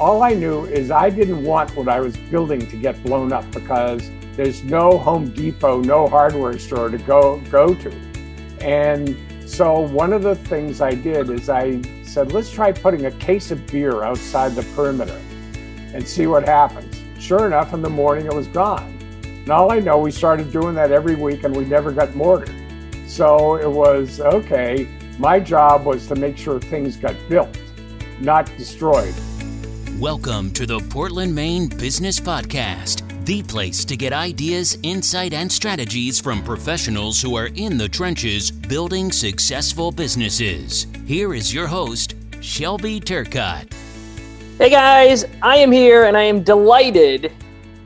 All I knew is I didn't want what I was building to get blown up because there's no Home Depot, no hardware store to go to. And so one of the things I did is I said, let's try putting a case of beer outside the perimeter and see what happens. Sure enough, in the morning it was gone. And all I know, we started doing that every week and we never got mortared. So it was, okay, my job was to make sure things got built, not destroyed. Welcome to the Portland, Maine Business Podcast, the place to get ideas, insight, and strategies from professionals who are in the trenches building successful businesses. Here is your host, Shelby Turcotte. Hey guys, I am here and I am delighted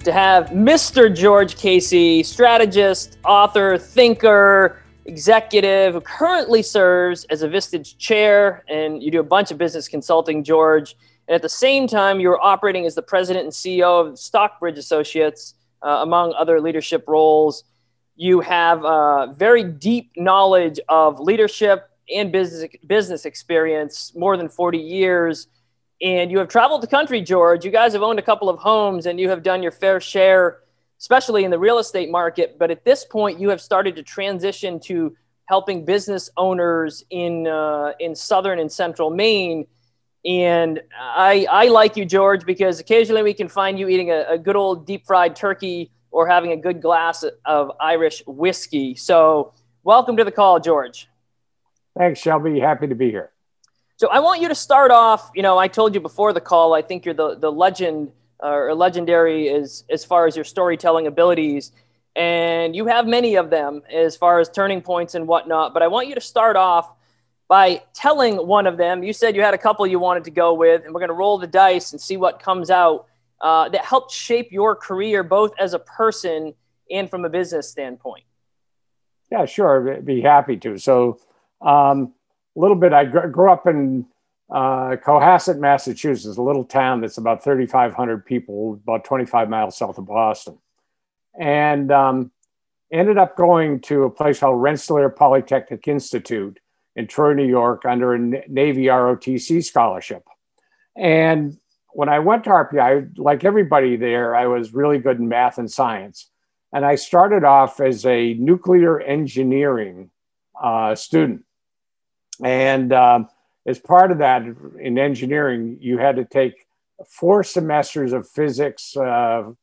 to have Mr. George Casey, strategist, author, thinker, executive, who currently serves as a Vistage chair, and you do a bunch of business consulting, George. And at the same time, you were operating as the president and CEO of Stockbridge Associates, among other leadership roles. You have very deep knowledge of leadership and business experience, more than 40 years. And you have traveled the country, George. You guys have owned a couple of homes and you have done your fair share, especially in the real estate market. But at this point, you have started to transition to helping business owners in southern and central Maine. And I like you, George, because occasionally we can find you eating a good old deep fried turkey or having a good glass of Irish whiskey. So welcome to the call, George. Thanks, Shelby. Happy to be here. So I want you to start off, you know, I told you before the call, I think you're the legend or legendary as far as your storytelling abilities. And you have many of them as far as turning points and whatnot. But I want you to start off by telling one of them. You said you had a couple you wanted to go with, and we're going to roll the dice and see what comes out that helped shape your career, both as a person and from a business standpoint. Yeah, sure. I'd be happy to. So a little bit, I grew up in Cohasset, Massachusetts, a little town that's about 3,500 people, about 25 miles south of Boston. And ended up going to a place called Rensselaer Polytechnic Institute in Troy, New York, under a Navy ROTC scholarship. And when I went to RPI, like everybody there, I was really good in math and science. And I started off as a nuclear engineering student. And as part of that, in engineering, you had to take 4 semesters of physics, a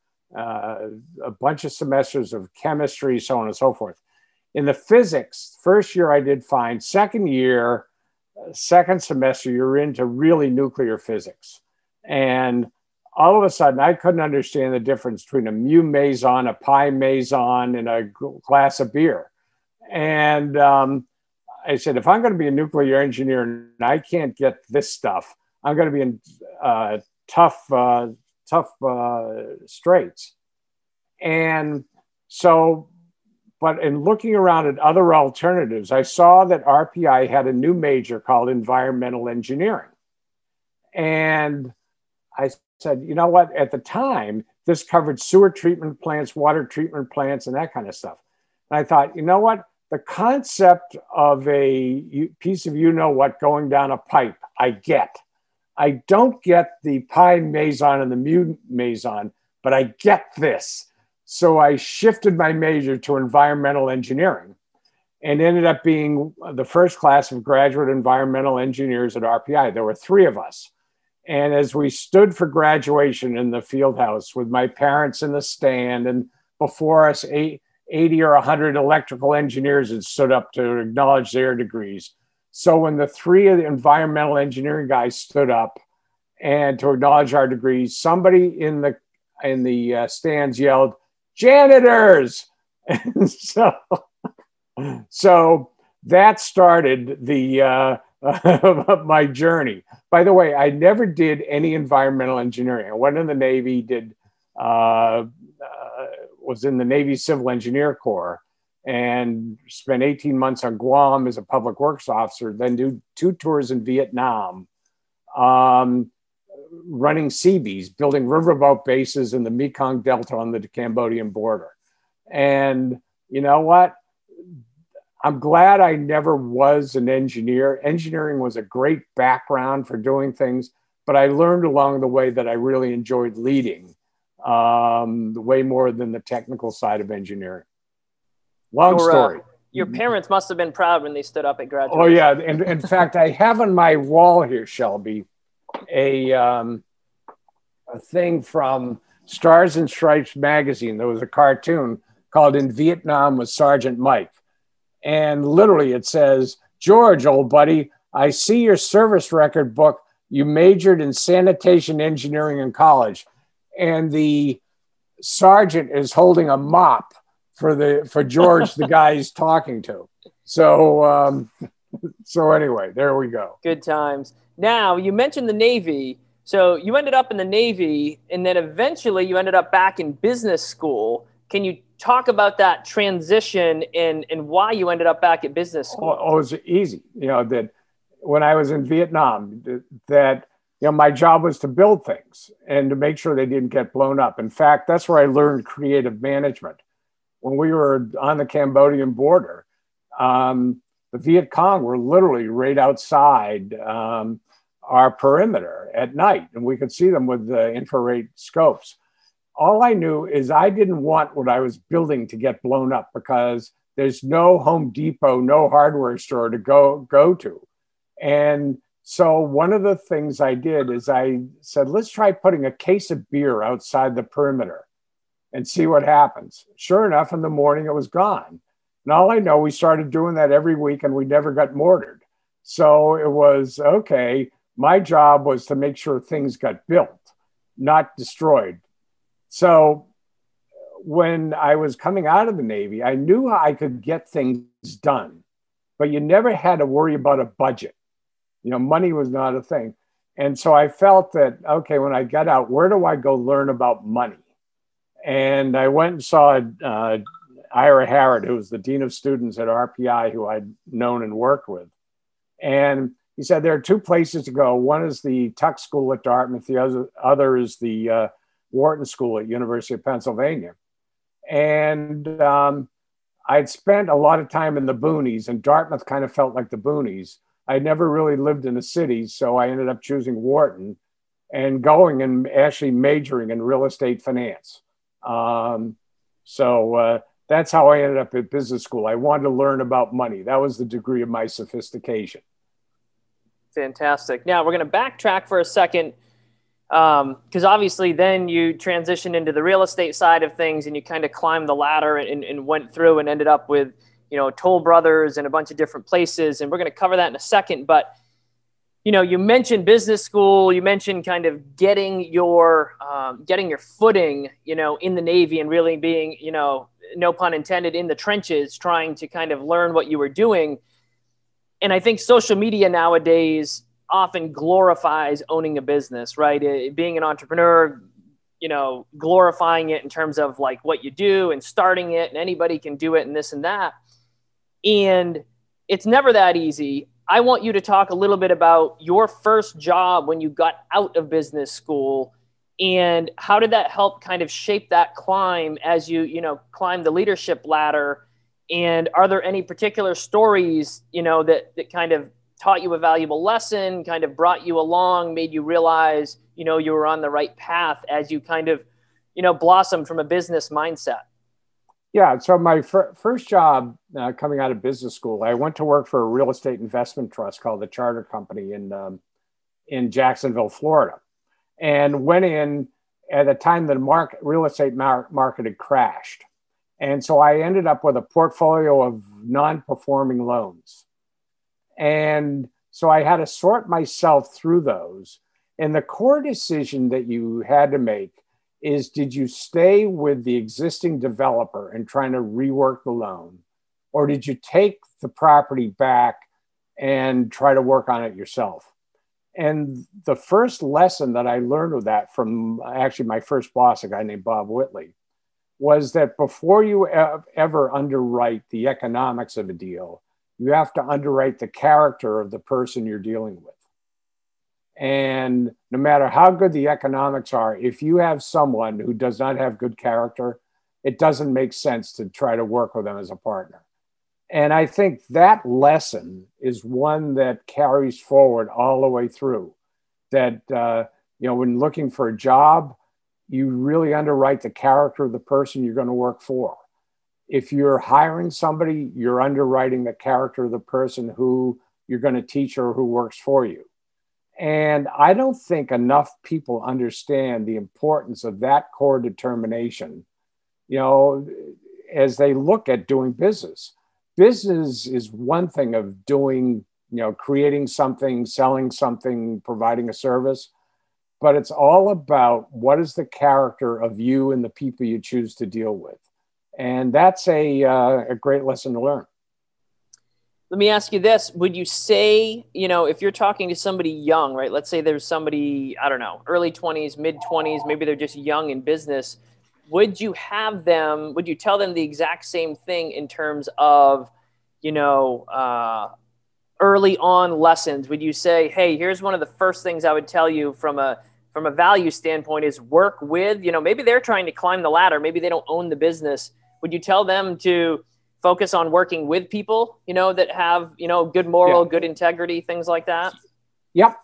bunch of semesters of chemistry, so on and so forth. In the physics, first year I did fine. Second year, second semester, you're into really nuclear physics. And all of a sudden, I couldn't understand the difference between a mu meson, a pi meson, and a glass of beer. And I said, if I'm going to be a nuclear engineer and I can't get this stuff, I'm going to be in tough straits. And so... But in looking around at other alternatives, I saw that RPI had a new major called environmental engineering. And I said, you know what, at the time, this covered sewer treatment plants, water treatment plants, and that kind of stuff. And I thought, you know what, the concept of a piece of you-know-what going down a pipe, I get. I don't get the pi meson and the mu meson, but I get this. So I shifted my major to environmental engineering and ended up being the first class of graduate environmental engineers at RPI. There were 3 of us. And as we stood for graduation in the field house with my parents in the stand and before us, 80 or 100 electrical engineers had stood up to acknowledge their degrees. So when the 3 of the environmental engineering guys stood up and to acknowledge our degrees, somebody in the stands yelled, janitors. And so that started the my journey. By the way, I never did any environmental engineering. I went in the Navy, was in the Navy Civil Engineer Corps and spent 18 months on Guam as a public works officer, then do 2 tours in Vietnam, running Seabees, building riverboat bases in the Mekong Delta on the Cambodian border. And you know what? I'm glad I never was an engineer. Engineering was a great background for doing things, But I learned along the way that I really enjoyed leading way more than the technical side of engineering. Long story. Your parents must have been proud when they stood up at graduation. Oh, yeah. And in fact, I have on my wall here, Shelby, a thing from Stars and Stripes magazine. There was a cartoon called In Vietnam with Sergeant Mike. And literally it says, George, old buddy, I see your service record book. You majored in sanitation engineering in college. And the sergeant is holding a mop for George, the guy he's talking to. So anyway, there we go. Good times. Now, you mentioned the Navy. So you ended up in the Navy, and then eventually you ended up back in business school. Can you talk about that transition and why you ended up back at business school? Oh, it was easy. You know, that when I was in Vietnam, that you know, my job was to build things and to make sure they didn't get blown up. In fact, that's where I learned creative management. When we were on the Cambodian border, the Viet Cong were literally right outside our perimeter at night, and we could see them with the infrared scopes. All I knew is I didn't want what I was building to get blown up because there's no Home Depot, no hardware store to go to. And so one of the things I did is I said, let's try putting a case of beer outside the perimeter and see what happens. Sure enough, in the morning, it was gone. And all I know, we started doing that every week and we never got mortared. So it was, okay, my job was to make sure things got built, not destroyed. So when I was coming out of the Navy, I knew I could get things done, but you never had to worry about a budget. You know, money was not a thing. And so I felt that, okay, when I got out, where do I go learn about money? And I went and saw Ira Harrod, who was the dean of students at RPI, who I'd known and worked with. And he said, there are two places to go. One is the Tuck School at Dartmouth. The other is the Wharton School at University of Pennsylvania. And I'd spent a lot of time in the boonies, and Dartmouth kind of felt like the boonies. I never really lived in the city, so I ended up choosing Wharton and going and actually majoring in real estate finance. So that's how I ended up at business school. I wanted to learn about money. That was the degree of my sophistication. Fantastic. Now we're going to backtrack for a second because obviously then you transitioned into the real estate side of things and you kind of climbed the ladder and went through and ended up with, you know, Toll Brothers and a bunch of different places. And we're going to cover that in a second. But you know, you mentioned business school, you mentioned kind of getting your footing, you know, in the Navy and really being, you know, no pun intended, in the trenches, trying to kind of learn what you were doing. And I think social media nowadays often glorifies owning a business, right? Being an entrepreneur, you know, glorifying it in terms of like what you do and starting it and anybody can do it and this and that. And it's never that easy. I want you to talk a little bit about your first job when you got out of business school and how did that help kind of shape that climb as you know, climb the leadership ladder? And are there any particular stories, you know, that kind of taught you a valuable lesson, kind of brought you along, made you realize, you know, you were on the right path as you kind of, you know, blossomed from a business mindset? Yeah, so my first job coming out of business school, I went to work for a real estate investment trust called the Charter Company in Jacksonville, Florida, and went in at a time that real estate market had crashed. And so I ended up with a portfolio of non-performing loans. And so I had to sort myself through those. And the core decision that you had to make is, did you stay with the existing developer and trying to rework the loan? Or did you take the property back and try to work on it yourself? And the first lesson that I learned with that from actually my first boss, a guy named Bob Whitley, was that before you ever underwrite the economics of a deal, you have to underwrite the character of the person you're dealing with. And no matter how good the economics are, if you have someone who does not have good character, it doesn't make sense to try to work with them as a partner. And I think that lesson is one that carries forward all the way through. that, when looking for a job, you really underwrite the character of the person you're going to work for. If you're hiring somebody, you're underwriting the character of the person who you're going to teach or who works for you. And I don't think enough people understand the importance of that core determination, as they look at doing business. Business is one thing of doing, creating something, selling something, providing a service, but it's all about what is the character of you and the people you choose to deal with. And that's a great lesson to learn. Let me ask you this. Would you say, if you're talking to somebody young, right, let's say there's somebody, I don't know, early 20s, mid 20s, maybe they're just young in business. Would you tell them the exact same thing in terms of, early on lessons? Would you say, hey, here's one of the first things I would tell you from a value standpoint is work with, maybe they're trying to climb the ladder. Maybe they don't own the business. Would you tell them to focus on working with people, that have, good moral, good integrity, things like that? Yep,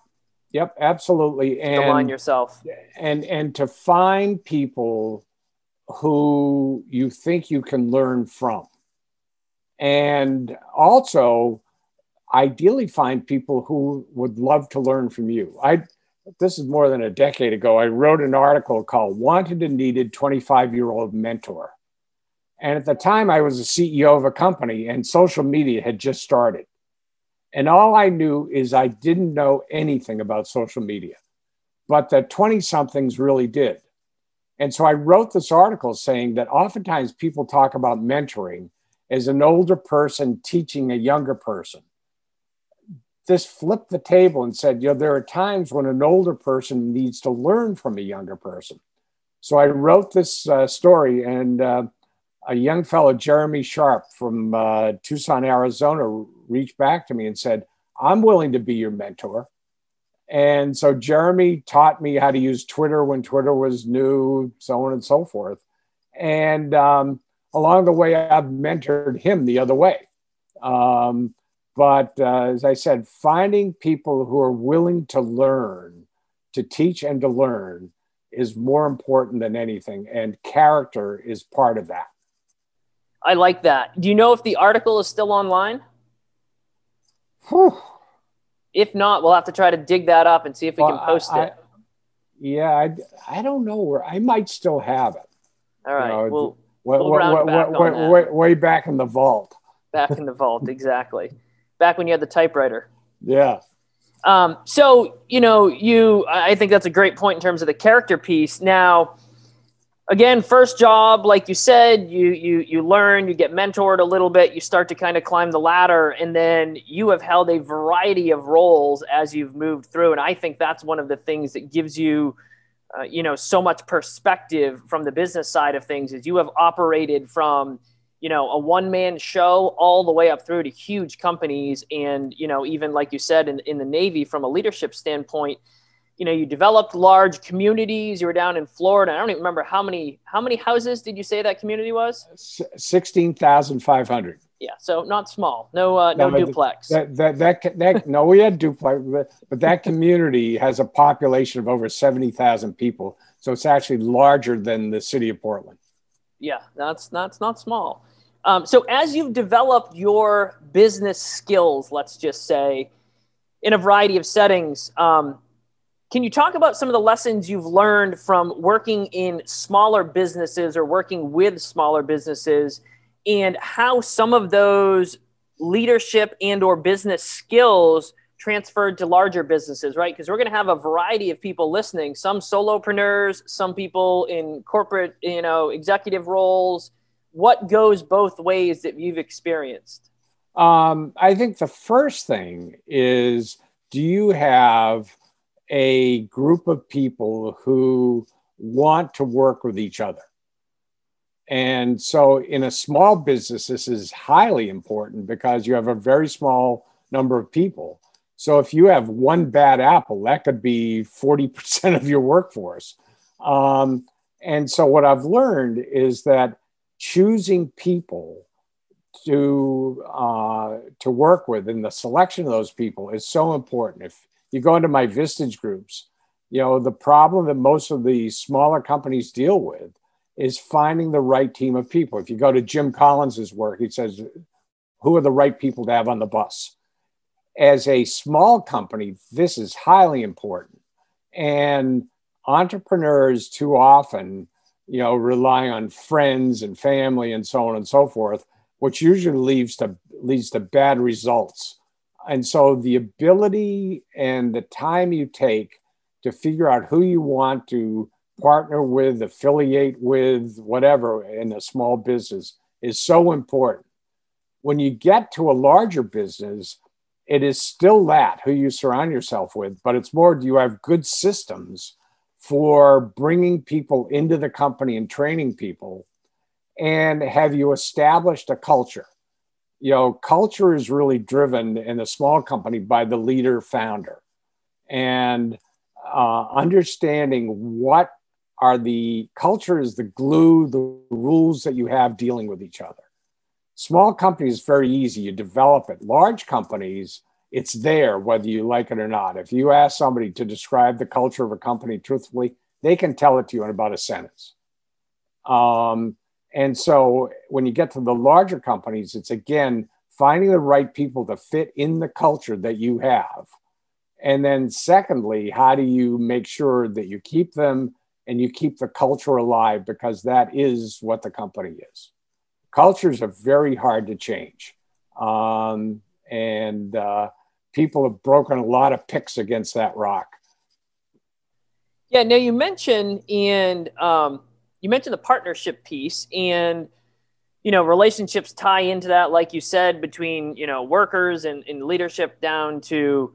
absolutely. And align yourself. And to find people who you think you can learn from. And also, ideally find people who would love to learn from you. This is more than a decade ago, I wrote an article called Wanted and Needed 25-Year-Old Mentor. And at the time, I was the CEO of a company and social media had just started. And all I knew is I didn't know anything about social media, but the 20-somethings really did. And so I wrote this article saying that oftentimes people talk about mentoring as an older person teaching a younger person. This flipped the table and said, there are times when an older person needs to learn from a younger person. So I wrote this story, and a young fellow, Jeremy Sharp from Tucson, Arizona, reached back to me and said, I'm willing to be your mentor. And so Jeremy taught me how to use Twitter when Twitter was new, so on and so forth. And along the way, I've mentored him the other way. But as I said, finding people who are willing to learn, to teach and to learn is more important than anything. And character is part of that. I like that. Do you know if the article is still online? Whew. If not, we'll have to try to dig that up and see if we can post it. I don't know where. I might still have it. All right. Way back in the vault. Back in the vault, exactly. Back when you had the typewriter. Yeah. I think that's a great point in terms of the character piece. Now, again, first job, like you said, you learn, you get mentored a little bit, you start to kind of climb the ladder, and then you have held a variety of roles as you've moved through. And I think that's one of the things that gives you, so much perspective from the business side of things is you have operated from a one-man show all the way up through to huge companies. And, even like you said, in the Navy, from a leadership standpoint, you developed large communities. You were down in Florida. I don't even remember how many houses did you say that community was? 16,500. Yeah. So not small, no duplex. No, we had duplex, but that community has a population of over 70,000 people. So it's actually larger than the city of Portland. Yeah. That's not small. So as you've developed your business skills, let's just say, in a variety of settings, can you talk about some of the lessons you've learned from working in smaller businesses or working with smaller businesses, and how some of those leadership and or business skills transferred to larger businesses, right? Because we're going to have a variety of people listening, some solopreneurs, some people in corporate, executive roles. What goes both ways that you've experienced? I think the first thing is, do you have a group of people who want to work with each other? And so in a small business, this is highly important because you have a very small number of people. So if you have one bad apple, that could be 40% of your workforce. And so what I've learned is that choosing people to work with and the selection of those people is so important. If You go into my Vistage groups, you know, the problem that most of the smaller companies deal with is finding the right team of people. If you go to Jim Collins's work, he says, who are the right people to have on the bus? As a small company, this is highly important. And entrepreneurs too often, you know, rely on friends and family and so on and so forth, which usually leads to bad results. And so the ability and the time you take to figure out who you want to partner with, affiliate with, whatever in a small business is so important. When you get to a larger business, it is still that, who you surround yourself with, but it's more, do you have good systems for bringing people into the company and training people? And have you established a culture? You know, culture is really driven in a small company by the leader founder. And understanding what are the culture is the glue, the rules that you have dealing with each other. Small companies, very easy. You develop it. Large companies, it's there, whether you like it or not. If you ask somebody to describe the culture of a company truthfully, they can tell it to you in about a sentence. And so when you get to the larger companies, it's, again, finding the right people to fit in the culture that you have. And then secondly, how do you make sure that you keep them and you keep the culture alive? Because that is what the company is. Cultures are very hard to change. And people have broken a lot of picks against that rock. Yeah, now you mentioned the partnership piece, and, you know, relationships tie into that, like you said, between, you know, workers and leadership down to,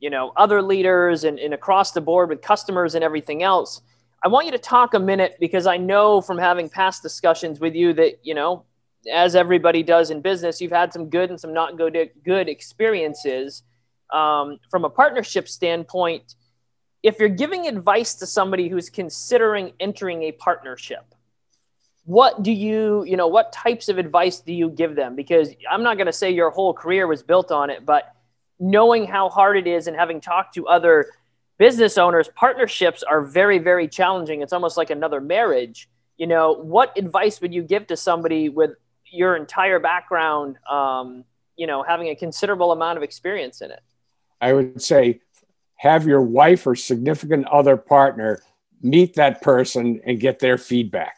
you know, other leaders and across the board with customers and everything else. I want you to talk a minute, because I know from having past discussions with you that, you know, as everybody does in business, you've had some good and some not good experiences. From a partnership standpoint, if you're giving advice to somebody who's considering entering a partnership, what types of advice do you give them? Because I'm not going to say your whole career was built on it, but knowing how hard it is and having talked to other business owners, partnerships are very, very challenging. It's almost like another marriage. You know, what advice would you give to somebody with your entire background, you know, having a considerable amount of experience in it? I would say, have your wife or significant other partner meet that person and get their feedback.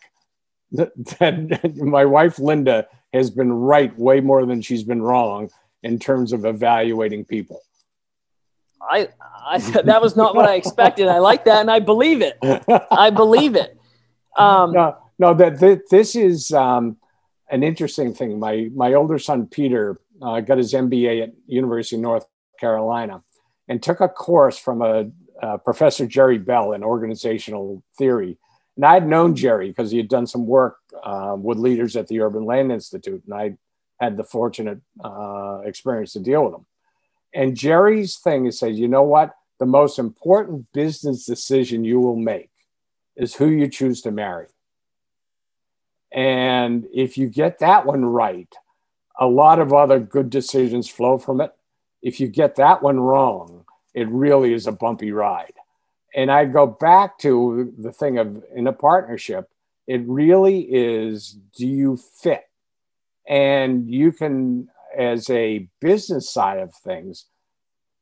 My wife, Linda, has been right way more than she's been wrong in terms of evaluating people. I that was not what I expected. I like that, and I believe it. This is an interesting thing. My older son Peter got his MBA at University of North Carolina, and took a course from a Professor Jerry Bell in organizational theory. And I had known Jerry because he had done some work with leaders at the Urban Land Institute, and I had the fortunate experience to deal with him. And Jerry's thing is, says, you know what? The most important business decision you will make is who you choose to marry. And if you get that one right, a lot of other good decisions flow from it. If you get that one wrong, it really is a bumpy ride. And I go back to the thing of, in a partnership, it really is, do you fit? And you can, as a business side of things,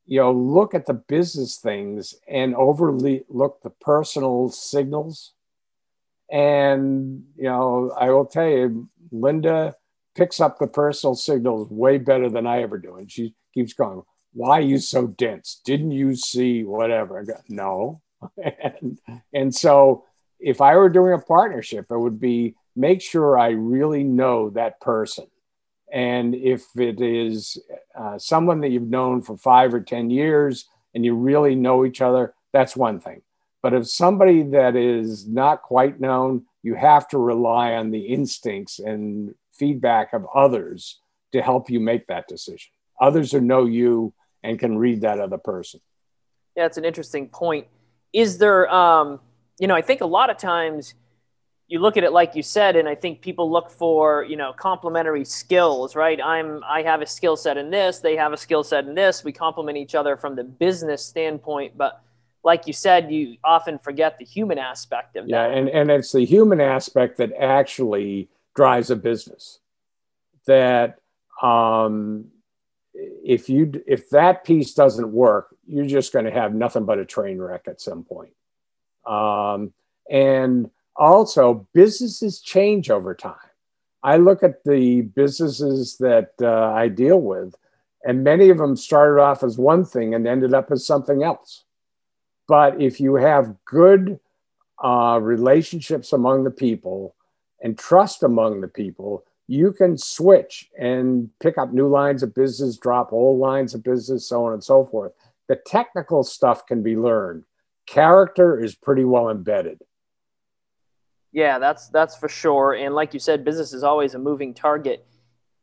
you know, look at the business things and overlook the personal signals. And, you know, I will tell you, Linda picks up the personal signals way better than I ever do. And she keeps going, why are you so dense? Didn't you see whatever? I go, no. and so if I were doing a partnership, it would be make sure I really know that person. And if it is someone that you've known for 5 or 10 years and you really know each other, that's one thing. But if somebody that is not quite known, you have to rely on the instincts and feedback of others to help you make that decision. Others who know you and can read that other person. Yeah, that's an interesting point. Is there, I think a lot of times you look at it like you said, and I think people look for, you know, complementary skills, right? I have a skill set in this, they have a skill set in this. We complement each other from the business standpoint, but like you said, you often forget the human aspect of that. Yeah, and it's the human aspect that actually drives a business. That if that piece doesn't work, you're just going to have nothing but a train wreck at some point. And also, businesses change over time. I look at the businesses that I deal with, and many of them started off as one thing and ended up as something else. But if you have good relationships among the people and trust among the people, you can switch and pick up new lines of business, drop old lines of business, so on and so forth. The technical stuff can be learned. Character is pretty well embedded. Yeah, that's for sure. And like you said, business is always a moving target.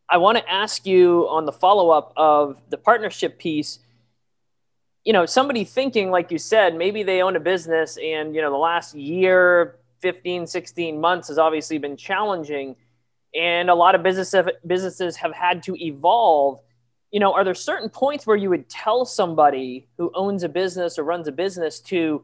I want to ask you on the follow-up of the partnership piece, you know, somebody thinking, like you said, maybe they own a business and, you know, the last year, 15, 16 months has obviously been challenging. And a lot of businesses have had to evolve. You know, are there certain points where you would tell somebody who owns a business or runs a business to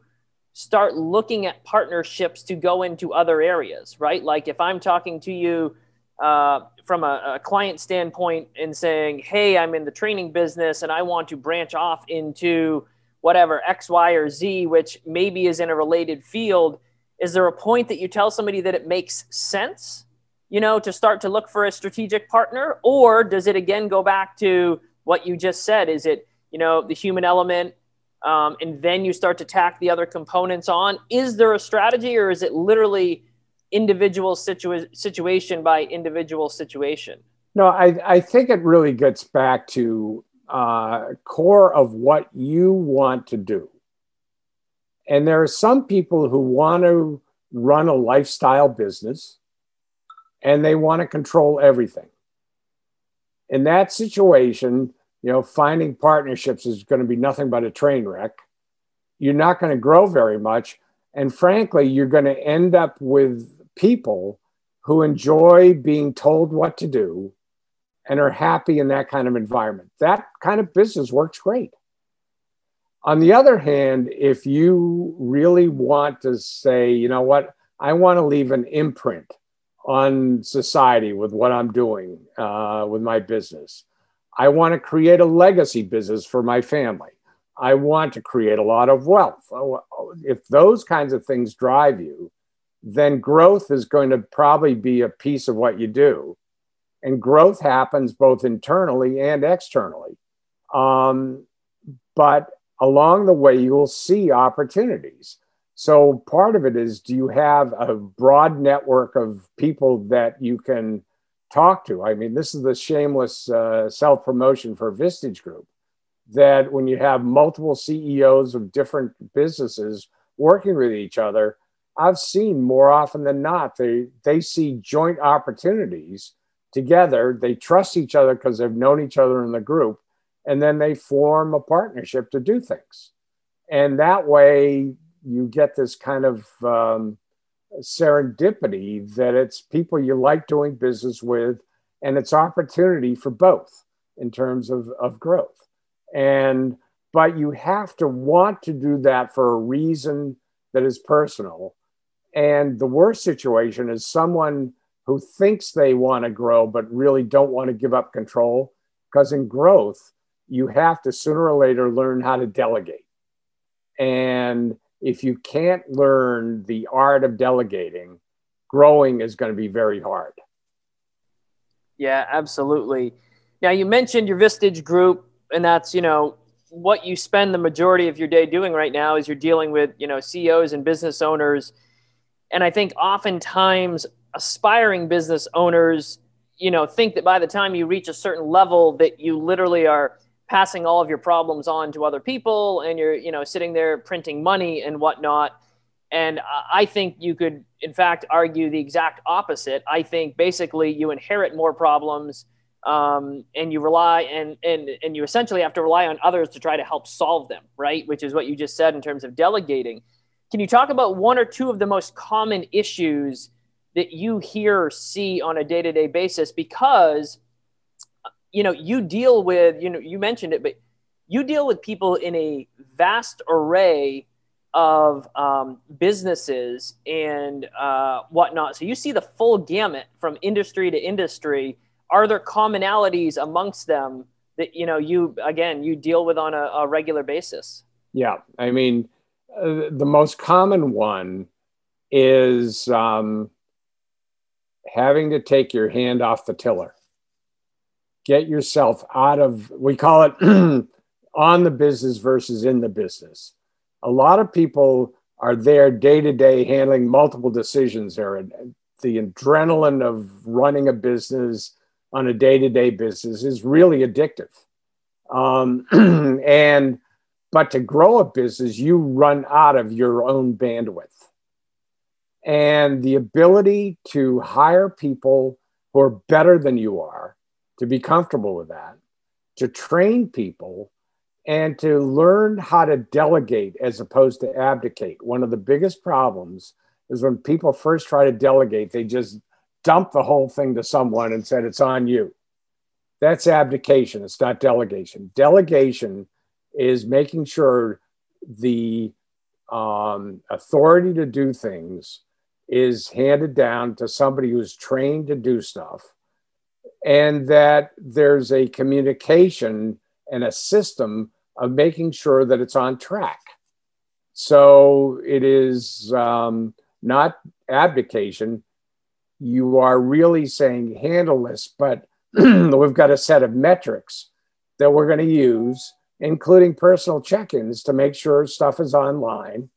start looking at partnerships to go into other areas, right? Like if I'm talking to you from a client standpoint and saying, hey, I'm in the training business and I want to branch off into whatever X, Y, or Z, which maybe is in a related field. Is there a point that you tell somebody that it makes sense, you know, to start to look for a strategic partner? Or does it again go back to what you just said? Is it, you know, the human element, and then you start to tack the other components on? Is there a strategy, or is it literally individual situation by individual situation? No, I think it really gets back to core of what you want to do. And there are some people who want to run a lifestyle business and they want to control everything. In that situation, you know, finding partnerships is going to be nothing but a train wreck. You're not going to grow very much. And frankly, you're going to end up with people who enjoy being told what to do and are happy in that kind of environment. That kind of business works great. On the other hand, if you really want to say, you know what, I want to leave an imprint on society with what I'm doing with my business. I want to create a legacy business for my family. I want to create a lot of wealth. If those kinds of things drive you, then growth is going to probably be a piece of what you do. And growth happens both internally and externally. But along the way, you'll see opportunities. So part of it is, do you have a broad network of people that you can talk to? I mean, this is the shameless self-promotion for Vistage Group, that when you have multiple CEOs of different businesses working with each other, I've seen more often than not, they see joint opportunities together. They trust each other because they've known each other in the group, and then they form a partnership to do things. And that way you get this kind of serendipity that it's people you like doing business with, and it's opportunity for both in terms of growth. But you have to want to do that for a reason that is personal. And the worst situation is someone who thinks they want to grow, but really don't want to give up control. Because in growth, you have to sooner or later learn how to delegate. And if you can't learn the art of delegating, growing is going to be very hard. Yeah, absolutely. Now, you mentioned your Vistage Group. And that's, you know, what you spend the majority of your day doing right now is you're dealing with, you know, CEOs and business owners. And I think oftentimes aspiring business owners, you know, think that by the time you reach a certain level that you literally are passing all of your problems on to other people and you're, you know, sitting there printing money and whatnot. And I think you could, in fact, argue the exact opposite. I think basically you inherit more problems. And you rely and you essentially have to rely on others to try to help solve them, right? Which is what you just said in terms of delegating. Can you talk about one or two of the most common issues that you hear or see on a day-to-day basis, because, you know, you deal with, you know, you mentioned it, but you deal with people in a vast array of businesses and whatnot. So you see the full gamut from industry to industry. Are there commonalities amongst them that, you know, you, again, you deal with on a regular basis? Yeah. I mean, the most common one is having to take your hand off the tiller. Get yourself out of, we call it on the business versus in the business. A lot of people are there day to day handling multiple decisions. They're the adrenaline of running a business on a day-to-day business is really addictive. But to grow a business, you run out of your own bandwidth. And the ability to hire people who are better than you are, to be comfortable with that, to train people, and to learn how to delegate as opposed to abdicate. One of the biggest problems is when people first try to delegate, they just dump the whole thing to someone and said, it's on you. That's abdication. It's not delegation. Delegation is making sure the authority to do things is handed down to somebody who's trained to do stuff, and that there's a communication and a system of making sure that it's on track. So it is not abdication. You are really saying handle this, but we've got a set of metrics that we're going to use, including personal check-ins, to make sure stuff is online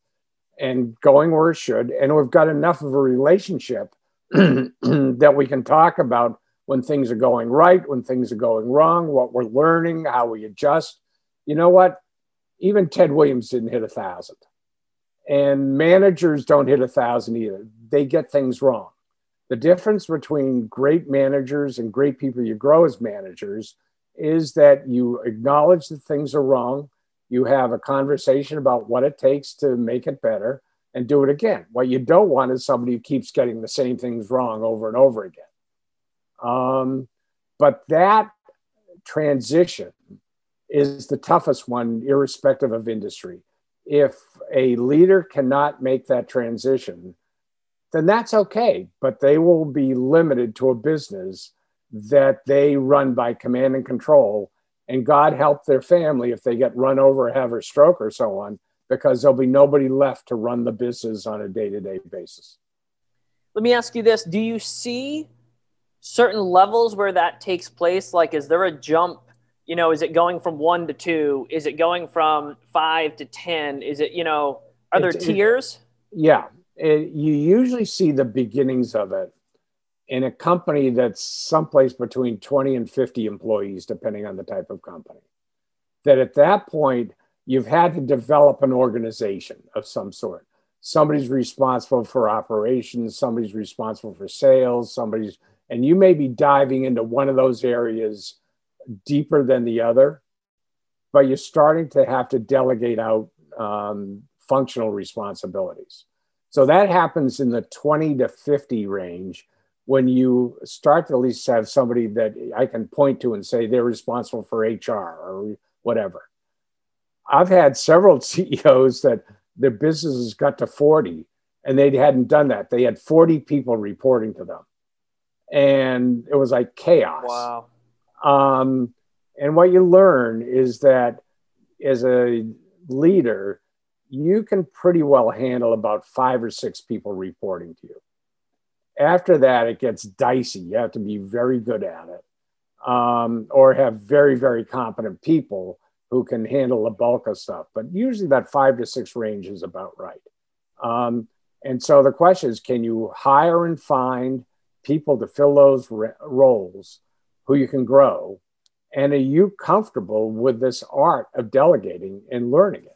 and going where it should. And we've got enough of a relationship that we can talk about when things are going right, when things are going wrong, what we're learning, how we adjust. You know what? Even Ted Williams didn't hit 1,000. And managers don't hit 1,000 either. They get things wrong. The difference between great managers and great people you grow as managers is that you acknowledge that things are wrong. You have a conversation about what it takes to make it better and do it again. What you don't want is somebody who keeps getting the same things wrong over and over again. But that transition is the toughest one, irrespective of industry. If a leader cannot make that transition, then that's okay, but they will be limited to a business that they run by command and control, and God help their family if they get run over, have a stroke or so on, because there'll be nobody left to run the business on a day-to-day basis. Let me ask you this. Do you see certain levels where that takes place? Like, is there a jump? You know, is it going from 1 to 2? Is it going from 5 to 10? Is it, you know, are there tiers? Yeah. You usually see the beginnings of it in a company that's someplace between 20 and 50 employees, depending on the type of company. That at that point, you've had to develop an organization of some sort. Somebody's responsible for operations, somebody's responsible for sales, somebody's, and you may be diving into one of those areas deeper than the other, but you're starting to have to delegate out functional responsibilities. So that happens in the 20 to 50 range when you start to at least have somebody that I can point to and say they're responsible for HR or whatever. I've had several CEOs that their businesses got to 40 and they hadn't done that. They had 40 people reporting to them. And it was like chaos. Wow. And what you learn is that as a leader, you can pretty well handle about 5 or 6 people reporting to you. After that, it gets dicey. You have to be very good at it, or have very, very competent people who can handle the bulk of stuff. But usually that 5 to 6 range is about right. And so the question is, can you hire and find people to fill those roles who you can grow? And are you comfortable with this art of delegating and learning it?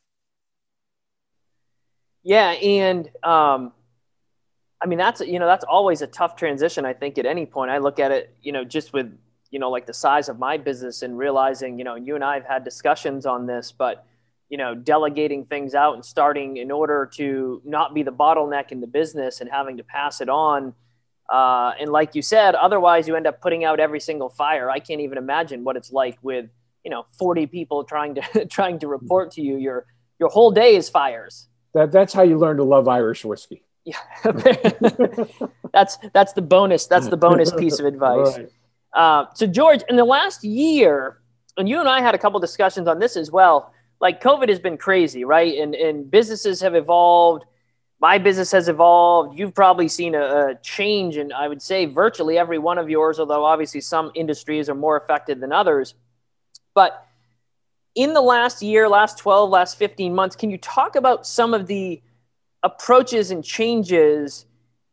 Yeah. And, I mean, that's, you know, that's always a tough transition. I think at any point I look at it, you know, just with, you know, like the size of my business and realizing, you know, you and I have had discussions on this, but, you know, delegating things out and starting in order to not be the bottleneck in the business and having to pass it on And like you said, otherwise you end up putting out every single fire. I can't even imagine what it's like with, 40 people trying to report to you. Your whole day is fires. That's how you learn to love Irish whiskey. Yeah, that's the bonus. That's the bonus piece of advice. Right. So George, in the last year, and you and I had a couple discussions on this as well, like COVID has been crazy, right? And businesses have evolved. My business has evolved. You've probably seen a change in, I would say, virtually every one of yours, although obviously some industries are more affected than others. But in the last year, last 12, last 15 months, can you talk about some of the approaches and changes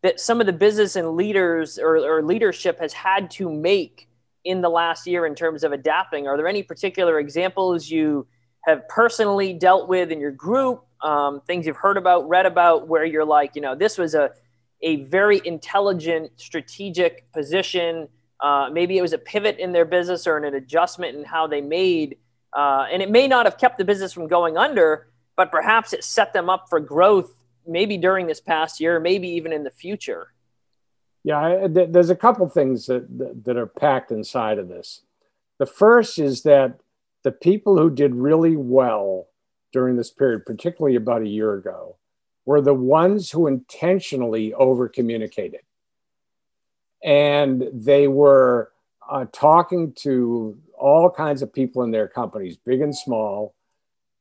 that some of the business and leaders or leadership has had to make in the last year in terms of adapting? Are there any particular examples you have personally dealt with in your group, things you've heard about, read about, where you're like, this was a very intelligent, strategic position. Maybe it was a pivot in their business or an adjustment in how they made, and it may not have kept the business from going under, but perhaps it set them up for growth, maybe during this past year, maybe even in the future. Yeah, there's a couple things that are packed inside of this. The first is that the people who did really well during this period, particularly about a year ago, were the ones who intentionally over-communicated. And they were talking to all kinds of people in their companies, big and small,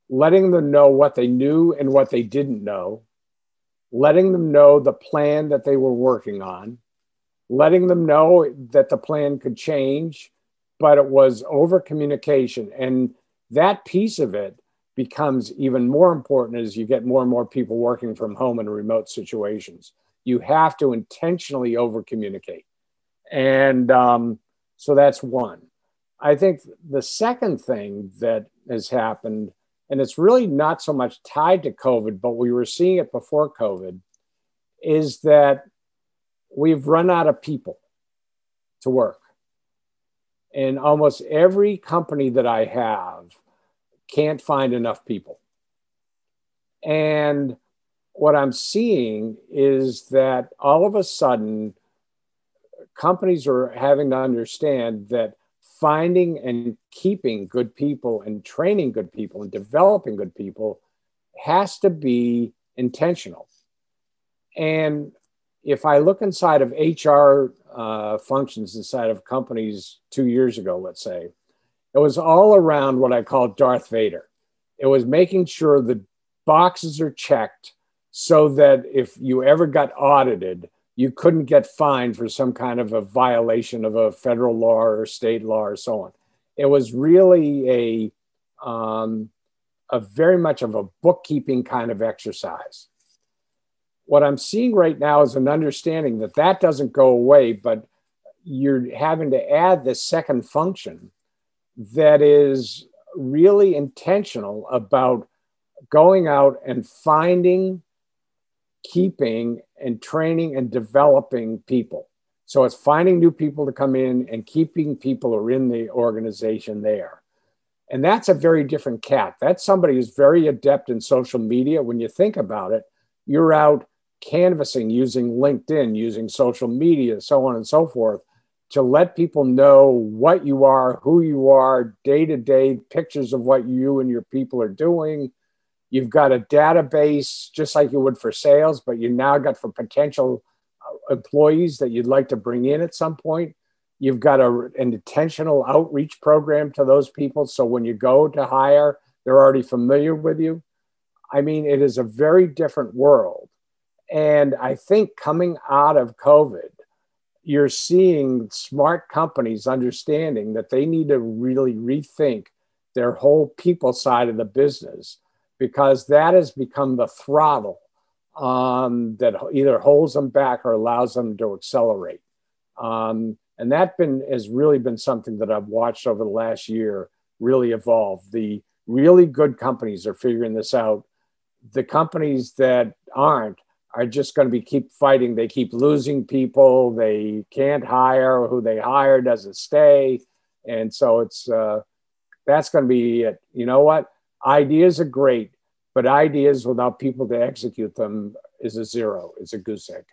letting them know what they knew and what they didn't know, letting them know the plan that they were working on, letting them know that the plan could change, but it was over communication. And that piece of it becomes even more important as you get more and more people working from home in remote situations. You have to intentionally over communicate. And so that's one. I think the second thing that has happened, and it's really not so much tied to COVID, but we were seeing it before COVID, is that we've run out of people to work. And almost every company that I have can't find enough people. And what I'm seeing is that all of a sudden, companies are having to understand that finding and keeping good people and training good people and developing good people has to be intentional. And if I look inside of HR functions inside of companies 2 years ago, let's say, it was all around what I call Darth Vader. It was making sure the boxes are checked so that if you ever got audited, you couldn't get fined for some kind of a violation of a federal law or state law or so on. It was really a very much of a bookkeeping kind of exercise. What I'm seeing right now is an understanding that that doesn't go away, but you're having to add this second function that is really intentional about going out and finding, keeping, and training and developing people. So it's finding new people to come in and keeping people who are in the organization there. And that's a very different cat. That's somebody who's very adept in social media. When you think about it, you're out canvassing, using LinkedIn, using social media, so on and so forth, to let people know what you are, who you are, day-to-day, pictures of what you and your people are doing. You've got a database just like you would for sales, but you now got for potential employees that you'd like to bring in at some point. You've got an intentional outreach program to those people. So when you go to hire, they're already familiar with you. I mean, it is a very different world. And I think coming out of COVID, you're seeing smart companies understanding that they need to really rethink their whole people side of the business, because that has become the throttle that either holds them back or allows them to accelerate. And that has really been something that I've watched over the last year really evolve. The really good companies are figuring this out. The companies that aren't are just going to keep fighting. They keep losing people. They can't hire. Who they hire doesn't stay. And so it's that's going to be it. You know what? Ideas are great, but ideas without people to execute them is a zero. It's a goose egg.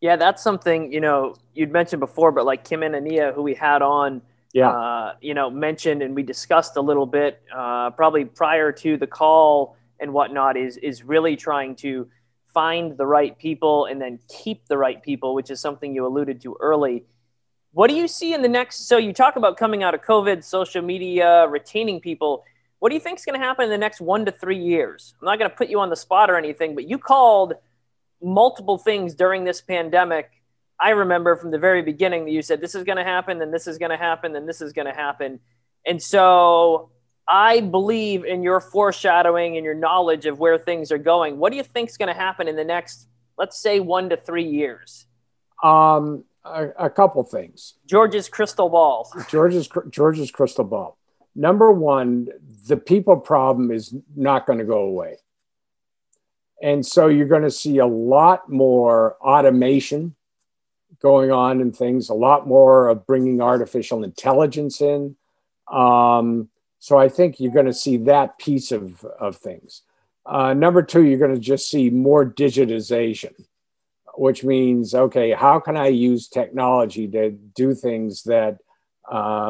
Yeah, that's something, you know, you'd mentioned before, but like Kim and Ania, who we had on, you know, mentioned and we discussed a little bit probably prior to the call and whatnot, is really trying to find the right people and then keep the right people, which is something you alluded to early. What do you see in the next? So you talk about coming out of COVID, social media, retaining people. What do you think is going to happen in the next 1 to 3 years? I'm not going to put you on the spot or anything, but you called multiple things during this pandemic. I remember from the very beginning that you said, this is going to happen, and this is going to happen, and this is going to happen. And so I believe in your foreshadowing and your knowledge of where things are going. What do you think is going to happen in the next, let's say, 1 to 3 years? A couple things. George's crystal ball. George's crystal ball. Number one, the people problem is not going to go away. And so you're going to see a lot more automation going on in things, a lot more of bringing artificial intelligence in. So I think you're going to see that piece of things. Number two, you're going to just see more digitization, which means, okay, how can I use technology to do things that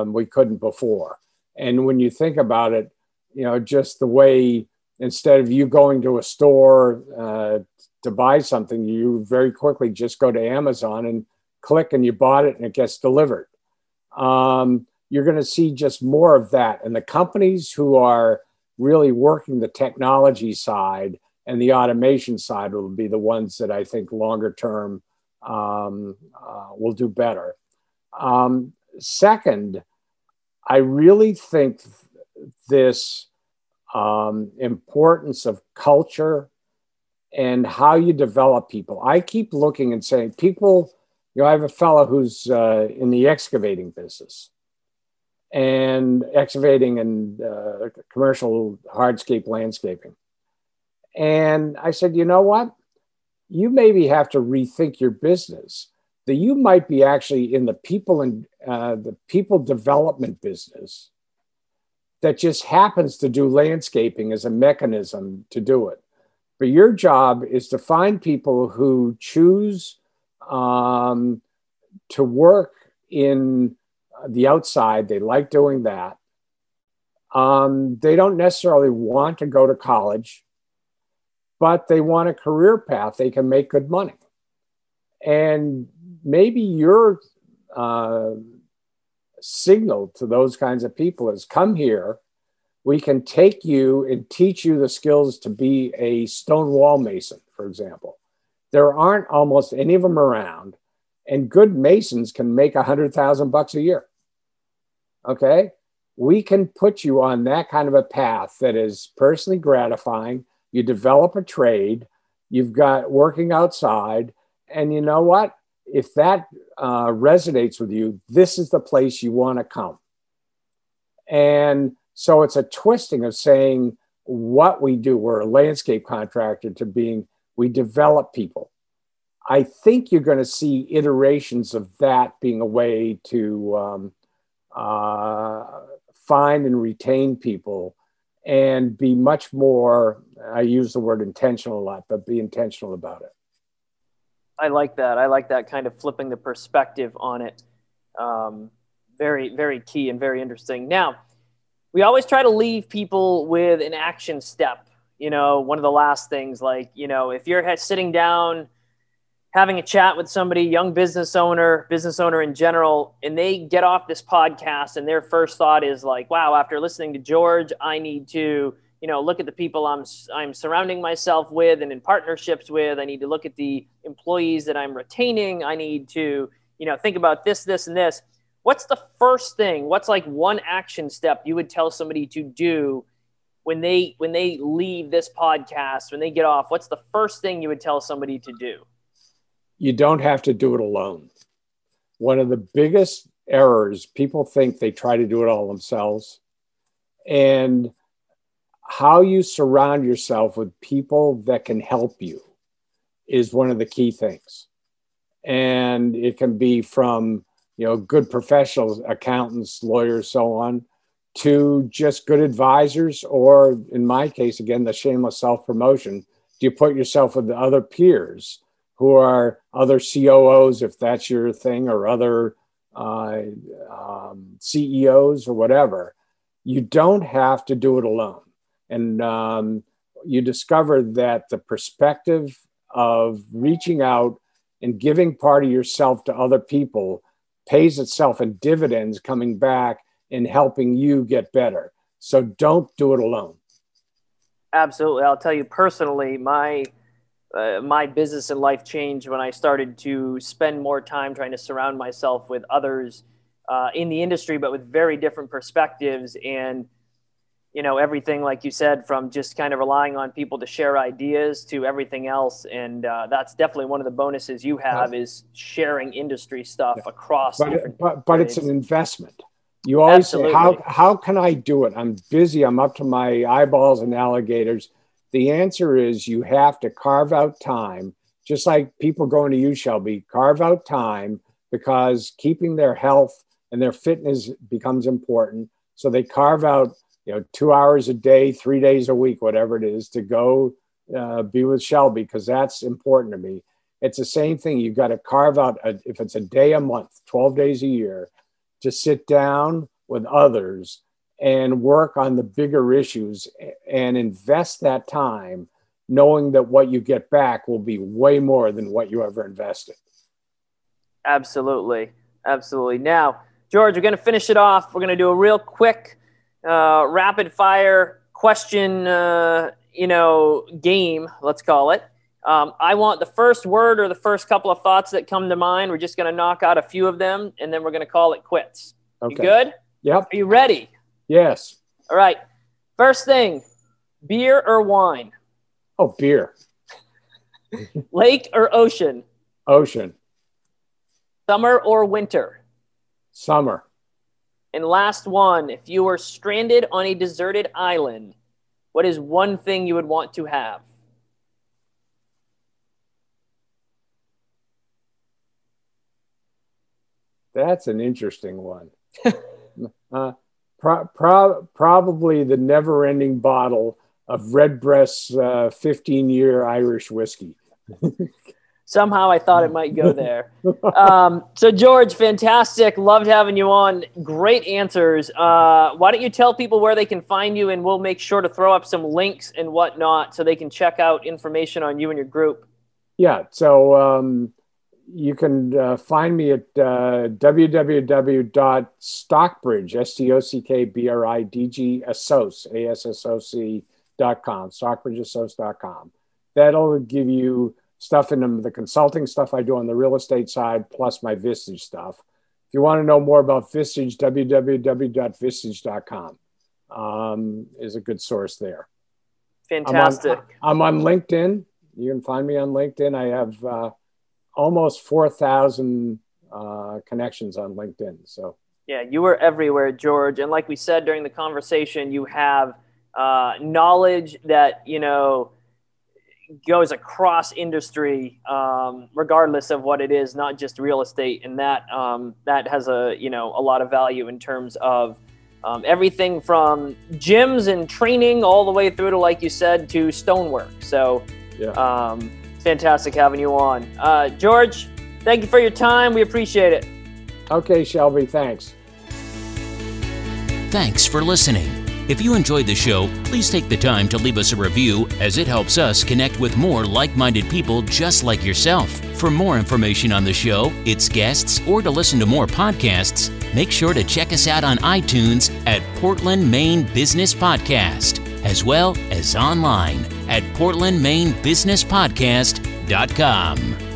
we couldn't before? And when you think about it, you know, just the way, instead of you going to a store to buy something, you very quickly just go to Amazon and click and you bought it and it gets delivered. You're going to see just more of that. And the companies who are really working the technology side and the automation side will be the ones that I think longer term will do better. Second, I really think this importance of culture and how you develop people. I keep looking and saying people, you know, I have a fellow who's in the excavating business and excavating and commercial hardscape landscaping. And I said, you know what? You maybe have to rethink your business. That you might be actually in the people and the people development business that just happens to do landscaping as a mechanism to do it. But your job is to find people who choose to work in the outside. They like doing that. They don't necessarily want to go to college, but they want a career path. They can make good money. And maybe your signal to those kinds of people is, come here, we can take you and teach you the skills to be a stone wall mason, for example. There aren't almost any of them around, and good masons can make $100,000 a year, okay? We can put you on that kind of a path that is personally gratifying. You develop a trade, you've got working outside, and you know what? If that resonates with you, this is the place you want to come. And so it's a twisting of saying what we do. We're a landscape contractor to being, we develop people. I think you're going to see iterations of that being a way to find and retain people and be much more, I use the word intentional a lot, but be intentional about it. I like that. I like that kind of flipping the perspective on it. Very, very key and very interesting. Now, we always try to leave people with an action step. You know, one of the last things, like, you know, if you're sitting down, having a chat with somebody, young business owner in general, and they get off this podcast and their first thought is like, wow, after listening to George, I need to, you know, look at the people I'm surrounding myself with and in partnerships with. I need to look at the employees that I'm retaining. I need to, you know, think about this, this, and this. What's the first thing? What's like one action step you would tell somebody to do when they leave this podcast, when they get off? What's the first thing you would tell somebody to do? You don't have to do it alone. One of the biggest errors, people think they try to do it all themselves. And how you surround yourself with people that can help you is one of the key things. And it can be from, you know, good professionals, accountants, lawyers, so on, to just good advisors, or in my case, again, the shameless self-promotion. Do you put yourself with the other peers who are other COOs, if that's your thing, or other CEOs or whatever. You don't have to do it alone. And you discover that the perspective of reaching out and giving part of yourself to other people pays itself in dividends coming back and helping you get better. So don't do it alone. Absolutely. I'll tell you personally, my business and life changed when I started to spend more time trying to surround myself with others in the industry, but with very different perspectives. And, you know, everything, like you said, from just kind of relying on people to share ideas to everything else. And that's definitely one of the bonuses you have is sharing industry stuff across. But it's an investment. You always say, how can I do it? I'm busy. I'm up to my eyeballs in alligators. The answer is you have to carve out time, just like people going to you, Seabee, carve out time, because keeping their health and their fitness becomes important. So they carve out, 2 hours a day, 3 days a week, whatever it is, to go be with Seabee, because that's important to me. It's the same thing. You've got to carve out, if it's a day a month, 12 days a year, to sit down with others and work on the bigger issues and invest that time, knowing that what you get back will be way more than what you ever invested. Absolutely. Absolutely. Now, George, we're going to finish it off. We're going to do a real quick rapid fire question, game, let's call it. I want the first word or the first couple of thoughts that come to mind. We're just going to knock out a few of them, and then we're going to call it quits. Okay. You good? Yep. Are you ready? Yes. All right. First thing, beer or wine? Oh, beer. Lake or ocean? Ocean. Summer or winter? Summer. And last one, if you were stranded on a deserted island, what is one thing you would want to have? That's an interesting one. Probably the never-ending bottle of Redbreast's 15-year Irish whiskey. Somehow I thought it might go there. So, George, fantastic. Loved having you on. Great answers. Why don't you tell people where they can find you, and we'll make sure to throw up some links and whatnot so they can check out information on you and your group. Yeah, so... you can find me at www.stockbridge, stockbridgeassoc.com, stockbridgeassoc.com. That'll give you stuff in the consulting stuff I do on the real estate side, plus my Vistage stuff. If you want to know more about Vistage, www.vistage.com is a good source there. Fantastic. I'm on LinkedIn. You can find me on LinkedIn. I have... almost 4,000 connections on LinkedIn. So yeah, you were everywhere, George. And like we said during the conversation, you have knowledge that goes across industry, regardless of what it is, not just real estate. And that has a lot of value in terms of everything from gyms and training all the way through to, like you said, to stonework. So yeah. Fantastic having you on. George, thank you for your time. We appreciate it. Okay, Seabee, thanks. Thanks for listening. If you enjoyed the show, please take the time to leave us a review, as it helps us connect with more like-minded people just like yourself. For more information on the show, its guests, or to listen to more podcasts, make sure to check us out on iTunes at Portland, Maine Business Podcast, as well as online at portlandmainebusinesspodcast.com.